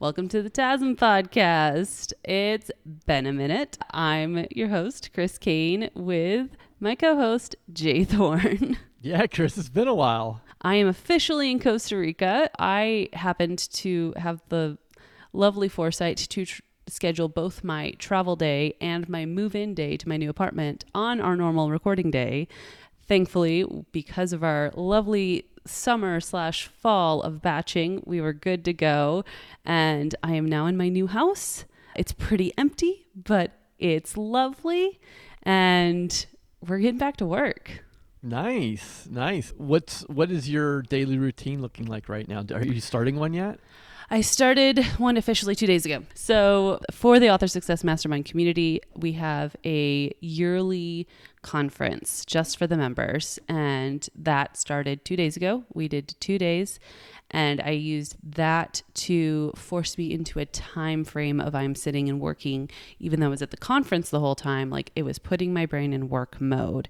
Welcome to the TASM Podcast. It's been a minute. I'm your host, Crys Cain, with my co-host, J. Thorn. Yeah, Crys, it's been a while. I am officially in Costa Rica. I happened to have the lovely foresight to schedule both my travel day and my move-in day to my new apartment on our normal recording day. Thankfully, because of our lovely summer/fall of batching, we were good to go, and I am now in my new house. It's pretty empty, but it's lovely, and we're getting back to work. Nice. What is your daily routine looking like right now? Are you starting one yet? I started one officially 2 days ago. So for the Author Success Mastermind community, we have a yearly conference just for the members. And that started 2 days ago. We did 2 days. And I used that to force me into a time frame of I'm sitting and working, even though I was at the conference the whole time, like it was putting my brain in work mode.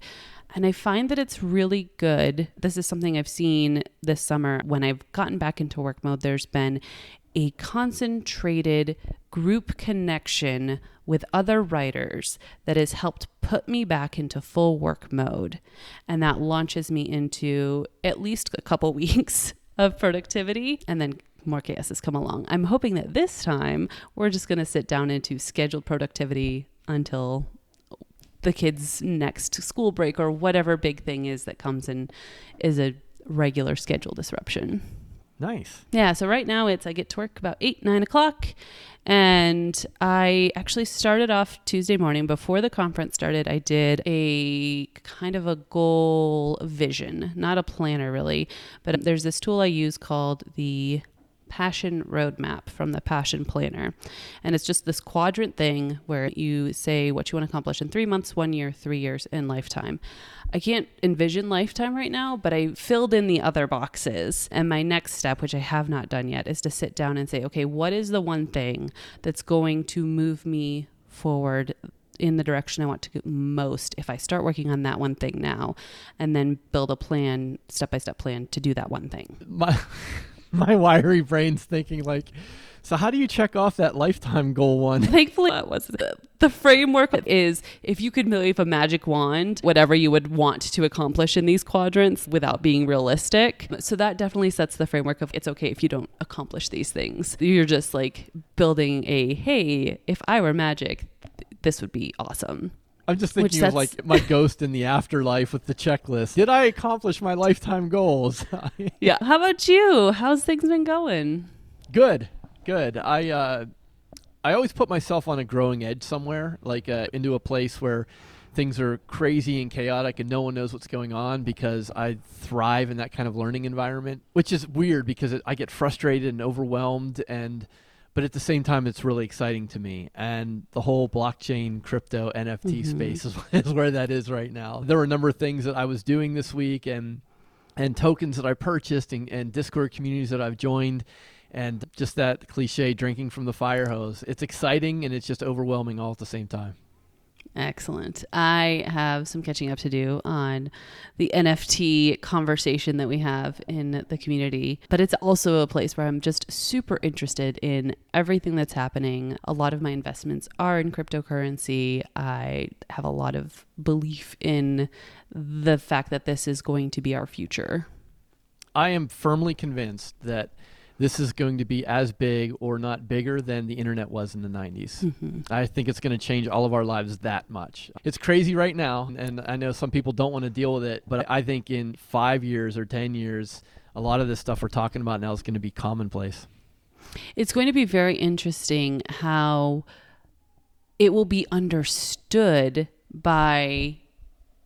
And I find that it's really good. This is something I've seen this summer. When I've gotten back into work mode, there's been a concentrated group connection with other writers that has helped put me back into full work mode. And that launches me into at least a couple weeks of productivity, and then more chaos has come along. I'm hoping that this time we're just going to sit down into scheduled productivity until the kids' next school break or whatever big thing is that comes in is a regular schedule disruption. Nice. Yeah. So right now I get to work about 8, 9 o'clock. And I actually started off Tuesday morning before the conference started. I did a kind of a goal vision, not a planner really, but there's this tool I use called the passion roadmap from the passion planner. And it's just this quadrant thing where you say what you want to accomplish in 3 months, 1 year, 3 years, and lifetime. I can't envision lifetime right now, but I filled in the other boxes. And my next step, which I have not done yet, is to sit down and say, okay, what is the one thing that's going to move me forward in the direction I want to go most if I start working on that one thing now, and then build a plan, step-by-step plan to do that one thing. My wiry brain's thinking like, so how do you check off that lifetime goal one? Thankfully, the framework is if you could wave a magic wand, whatever you would want to accomplish in these quadrants without being realistic. So that definitely sets the framework of it's okay if you don't accomplish these things. You're just like building a, hey, if I were magic, this would be awesome. I'm just thinking of like my ghost in the afterlife with the checklist. Did I accomplish my lifetime goals? Yeah. How about you? How's things been going? Good. I always put myself on a growing edge somewhere, like into a place where things are crazy and chaotic and no one knows what's going on, because I thrive in that kind of learning environment, which is weird because I get frustrated and overwhelmed, but at the same time, it's really exciting to me. And the whole blockchain, crypto, NFT space is where that is right now. There were a number of things that I was doing this week and tokens that I purchased and Discord communities that I've joined, and just that cliche drinking from the fire hose. It's exciting and it's just overwhelming all at the same time. Excellent. I have some catching up to do on the NFT conversation that we have in the community, but it's also a place where I'm just super interested in everything that's happening. A lot of my investments are in cryptocurrency. I have a lot of belief in the fact that this is going to be our future. I am firmly convinced that this is going to be as big or not bigger than the internet was in the 90s. Mm-hmm. I think it's going to change all of our lives that much. It's crazy right now, and I know some people don't want to deal with it, but I think in 5 years or 10 years, a lot of this stuff we're talking about now is going to be commonplace. It's going to be very interesting how it will be understood by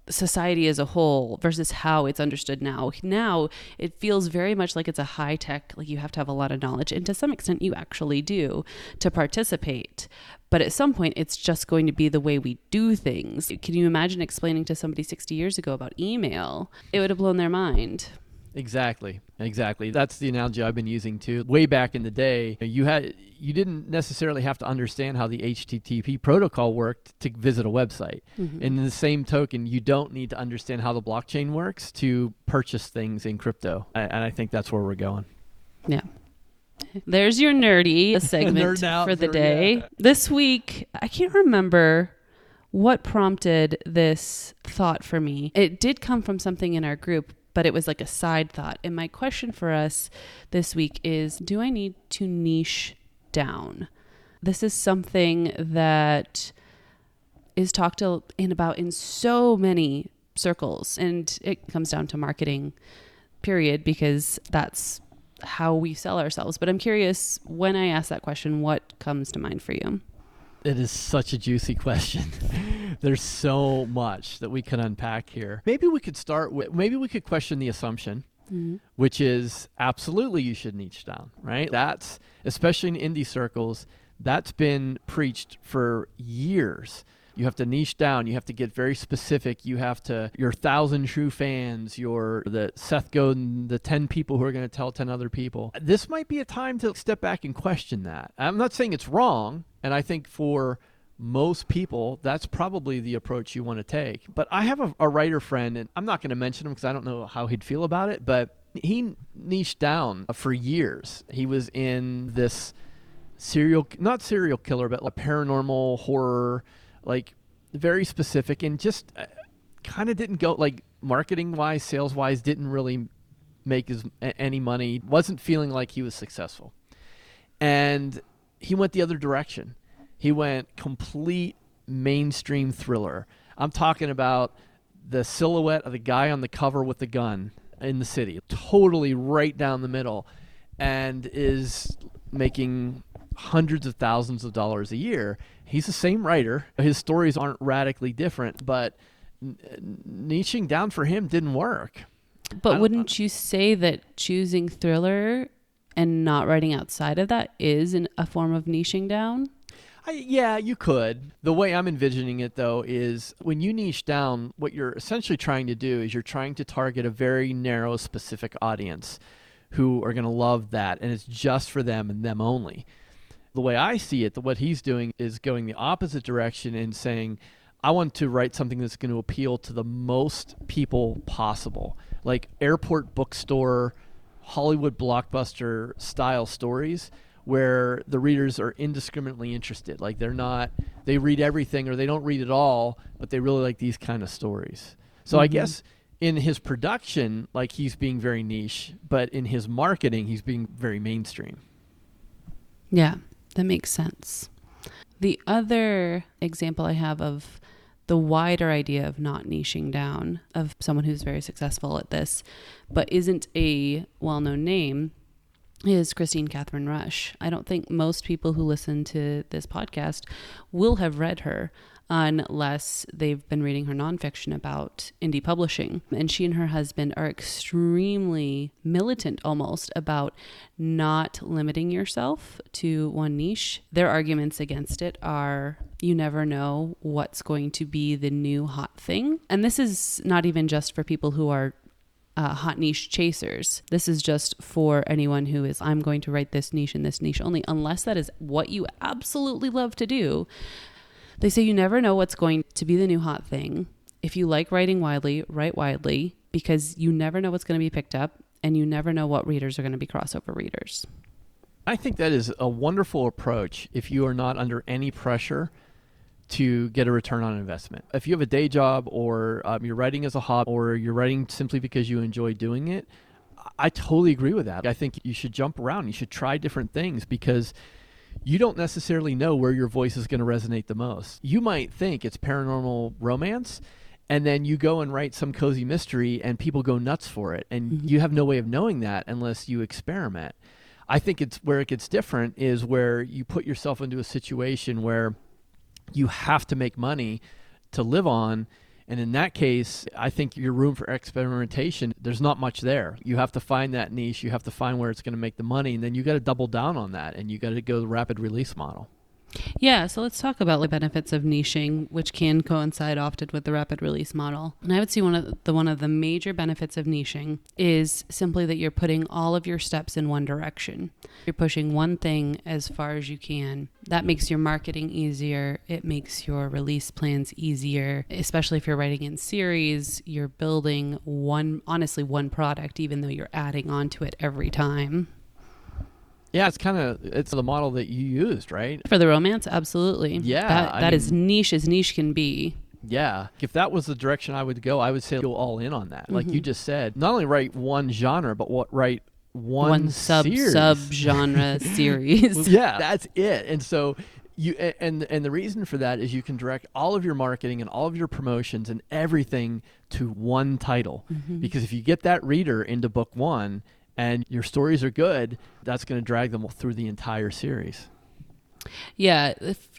society as a whole versus how it's understood now. Now it feels very much like it's a high tech, like you have to have a lot of knowledge, and to some extent you actually do to participate. But at some point it's just going to be the way we do things. Can you imagine explaining to somebody 60 years ago about email? It would have blown their mind. Exactly. That's the analogy I've been using too. Way back in the day, you didn't necessarily have to understand how the HTTP protocol worked to visit a website. Mm-hmm. And in the same token, you don't need to understand how the blockchain works to purchase things in crypto. And I think that's where we're going. Yeah. There's your nerdy segment for the day. Yeah. This week, I can't remember what prompted this thought for me. It did come from something in our group, but it was like a side thought. And my question for us this week is, do I need to niche down? This is something that is talked about in so many circles, and it comes down to marketing, period, because that's how we sell ourselves. But I'm curious, when I ask that question, what comes to mind for you? It is such a juicy question. There's so much that we can unpack here. Maybe we could question the assumption, mm-hmm. which is absolutely you should niche down, right? That's, especially in indie circles, that's been preached for years. You have to niche down. You have to get very specific. You have to, your 1,000 true fans, the Seth Godin, the 10 people who are going to tell 10 other people. This might be a time to step back and question that. I'm not saying it's wrong. And I think for most people, that's probably the approach you want to take. But I have a writer friend, and I'm not going to mention him because I don't know how he'd feel about it, but he niched down for years. He was in this serial killer, but a paranormal horror, like very specific, and just kind of didn't go, like marketing wise, sales wise, didn't really make any money, wasn't feeling like he was successful. And he went the other direction. He went complete mainstream thriller. I'm talking about the silhouette of the guy on the cover with the gun in the city, totally right down the middle, and is making hundreds of thousands of dollars a year. He's the same writer. His stories aren't radically different, but niching down for him didn't work. But wouldn't you say that choosing thriller and not writing outside of that is a form of niching down? Yeah, you could. The way I'm envisioning it, though, is when you niche down, what you're essentially trying to do is you're trying to target a very narrow, specific audience who are going to love that, and it's just for them and them only. The way I see it, what he's doing is going the opposite direction and saying, I want to write something that's going to appeal to the most people possible, like airport bookstore, Hollywood blockbuster style stories where the readers are indiscriminately interested. Like they read everything or they don't read at all, but they really like these kind of stories. So mm-hmm. I guess in his production, like he's being very niche, but in his marketing, he's being very mainstream. Yeah. That makes sense. The other example I have of the wider idea of not niching down, of someone who's very successful at this, but isn't a well-known name, is Kristine Kathryn Rush. I don't think most people who listen to this podcast will have read her unless they've been reading her nonfiction about indie publishing. And she and her husband are extremely militant almost about not limiting yourself to one niche. Their arguments against it are, you never know what's going to be the new hot thing. And this is not even just for people who are hot niche chasers. This is just for anyone who is, I'm going to write this niche and this niche only, unless that is what you absolutely love to do. They say you never know what's going to be the new hot thing. If you like writing widely, write widely, because you never know what's going to be picked up and you never know what readers are going to be crossover readers. I think that is a wonderful approach if you are not under any pressure to get a return on investment. If you have a day job or you're writing as a hobby or you're writing simply because you enjoy doing it, I totally agree with that. I think you should jump around. You should try different things because you don't necessarily know where your voice is going to resonate the most. You might think it's paranormal romance, and then you go and write some cozy mystery and people go nuts for it. And mm-hmm. you have no way of knowing that unless you experiment. I think it's where it gets different is where you put yourself into a situation where you have to make money to live on. And in that case, I think your room for experimentation, there's not much there. You have to find that niche. You have to find where it's going to make the money. And then you got to double down on that. And you got to go the rapid release model. Yeah. So let's talk about the benefits of niching, which can coincide often with the rapid release model. And I would see one of the major benefits of niching is simply that you're putting all of your steps in one direction. You're pushing one thing as far as you can. That makes your marketing easier. It makes your release plans easier, especially if you're writing in series. You're building one product, even though you're adding on to it every time. Yeah, it's kind of, it's the model that you used, right? For the romance, absolutely. Yeah. That is niche as niche can be. Yeah. If that was the direction I would go, I would say go all in on that. Mm-hmm. Like you just said, not only write one genre, but write one sub-genre series. Yeah, that's it. And so... And the reason for that is you can direct all of your marketing and all of your promotions and everything to one title. Mm-hmm. Because if you get that reader into book one and your stories are good, that's going to drag them through the entire series. Yeah. If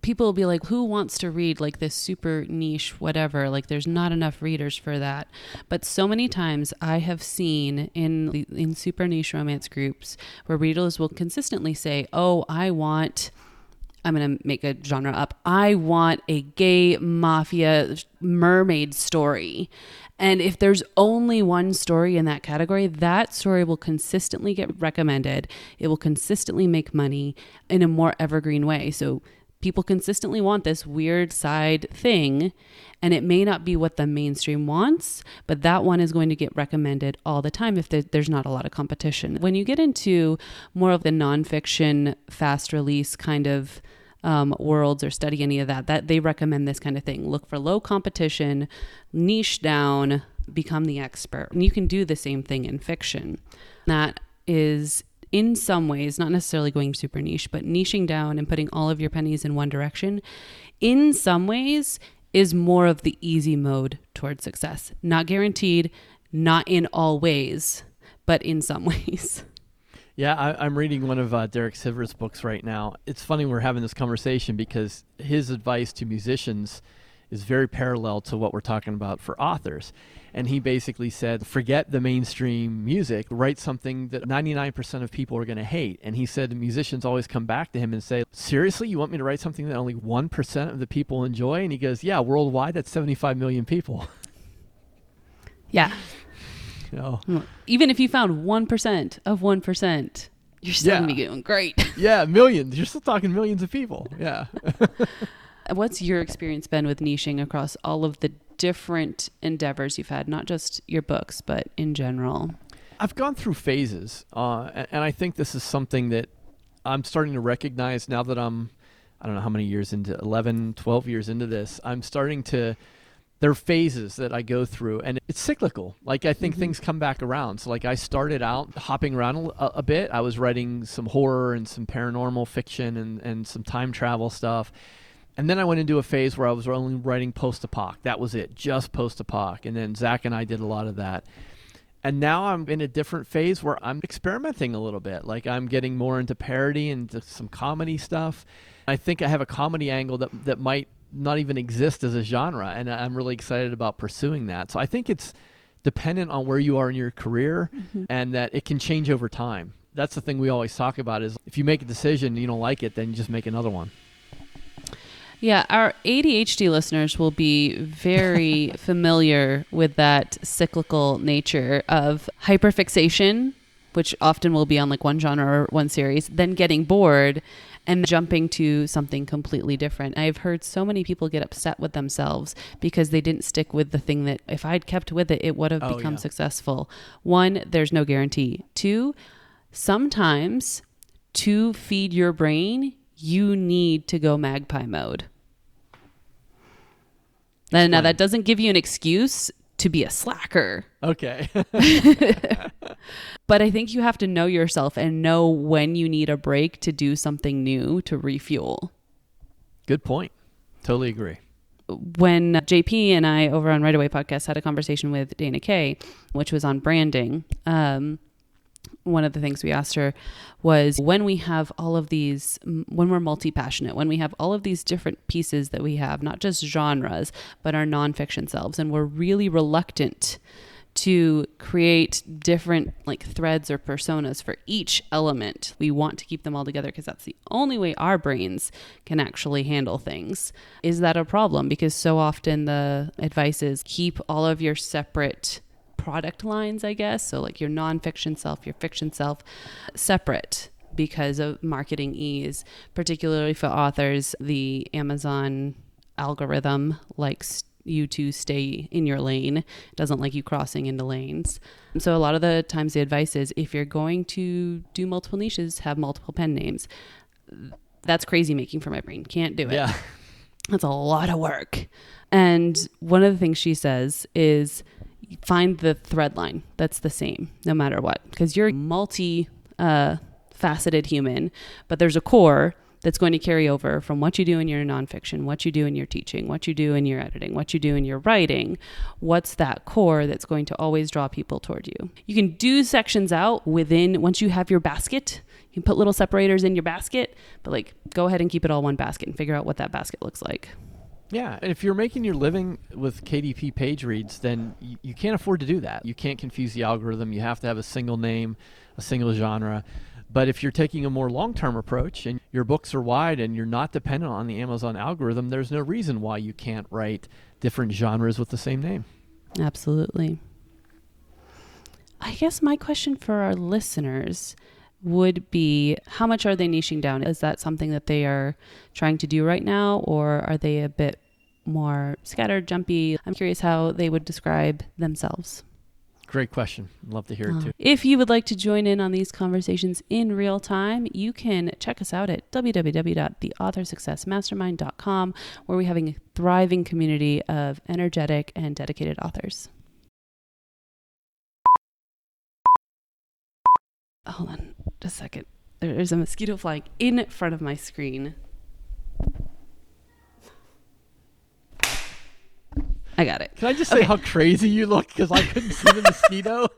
people will be like, who wants to read like this super niche, whatever, like there's not enough readers for that. But so many times I have seen in super niche romance groups where readers will consistently say, oh, I'm going to make a genre up. I want a gay mafia mermaid story. And if there's only one story in that category, that story will consistently get recommended. It will consistently make money in a more evergreen way. So people consistently want this weird side thing, and it may not be what the mainstream wants, but that one is going to get recommended all the time if there's not a lot of competition. When you get into more of the nonfiction, fast release kind of worlds or study any of that they recommend this kind of thing. Look for low competition, niche down, become the expert. And you can do the same thing in fiction. That is, in some ways, not necessarily going super niche, but niching down and putting all of your pennies in one direction, in some ways is more of the easy mode towards success. Not guaranteed, not in all ways, but in some ways. Yeah, I'm reading one of Derek Sivers' books right now. It's funny we're having this conversation because his advice to musicians is very parallel to what we're talking about for authors. And he basically said, forget the mainstream music, write something that 99% of people are going to hate. And he said musicians always come back to him and say, seriously, you want me to write something that only 1% of the people enjoy? And he goes, yeah, worldwide, that's 75 million people. Yeah. You know, even if you found 1% of 1%, you're still going to be doing great. Yeah, millions. You're still talking millions of people. Yeah. What's your experience been with niching across all of the different endeavors you've had, not just your books, but in general? I've gone through phases, and I think this is something that I'm starting to recognize now that I don't know how many years into, 11, 12 years into this. There are phases that I go through, and it's cyclical. Like, I think things come back around. So, like, I started out hopping around a bit. I was writing some horror and some paranormal fiction and some time travel stuff. And then I went into a phase where I was only writing post-apoc. That was it, just post-apoc. And then Zach and I did a lot of that. And now I'm in a different phase where I'm experimenting a little bit. Like, I'm getting more into parody and some comedy stuff. I think I have a comedy angle that might not even exist as a genre, and I'm really excited about pursuing that. So I think it's dependent on where you are in your career and that it can change over time. That's the thing we always talk about is if you make a decision and you don't like it, then you just make another one. Yeah, our ADHD listeners will be very familiar with that cyclical nature of hyperfixation, which often will be on like one genre or one series, then getting bored and jumping to something completely different. I've heard so many people get upset with themselves because they didn't stick with the thing that if I'd kept with it, it would have become successful. One, there's no guarantee. Two, sometimes to feed your brain, you need to go magpie mode. Now that doesn't give you an excuse to be a slacker. Okay. But I think you have to know yourself and know when you need a break to do something new to refuel. Good point. Totally agree. When JP and I over on Right Away Podcast had a conversation with Dana K, which was on branding, one of the things we asked her was when we're multi-passionate, when we have all of these different pieces that we have, not just genres, but our nonfiction selves, and we're really reluctant to create different like threads or personas for each element. We want to keep them all together because that's the only way our brains can actually handle things. Is that a problem? Because so often the advice is keep all of your separate product lines, I guess. So like your nonfiction self, your fiction self, separate because of marketing ease, particularly for authors. The Amazon algorithm likes you to stay in your lane. It doesn't like you crossing into lanes. So a lot of the times the advice is, if you're going to do multiple niches, have multiple pen names. That's crazy making for my brain. Can't do it. Yeah. That's a lot of work. And one of the things she says is find the thread line that's the same no matter what, because you're a multi-faceted human, but there's a core that's going to carry over from what you do in your nonfiction, what you do in your teaching, what you do in your editing, what you do in your writing. What's that core that's going to always draw people toward you? You can do sections out within, once you have your basket, you can put little separators in your basket, but like go ahead and keep it all one basket and figure out what that basket looks like. Yeah. And if you're making your living with KDP page reads, then you can't afford to do that. You can't confuse the algorithm. You have to have a single name, a single genre. But if you're taking a more long-term approach and your books are wide and you're not dependent on the Amazon algorithm, there's no reason why you can't write different genres with the same name. Absolutely. I guess my question for our listeners would be, how much are they niching down? Is that something that they are trying to do right now, or are they a bit more scattered, jumpy? I'm curious how they would describe themselves. Great question. I'd love to hear it too. If you would like to join in on these conversations in real time, you can check us out at www.theauthorsuccessmastermind.com, where we're having a thriving community of energetic and dedicated authors. Hold on just a second. There's a mosquito flying in front of my screen. I got it. Can I just say how crazy you look? Because I couldn't see the mosquito.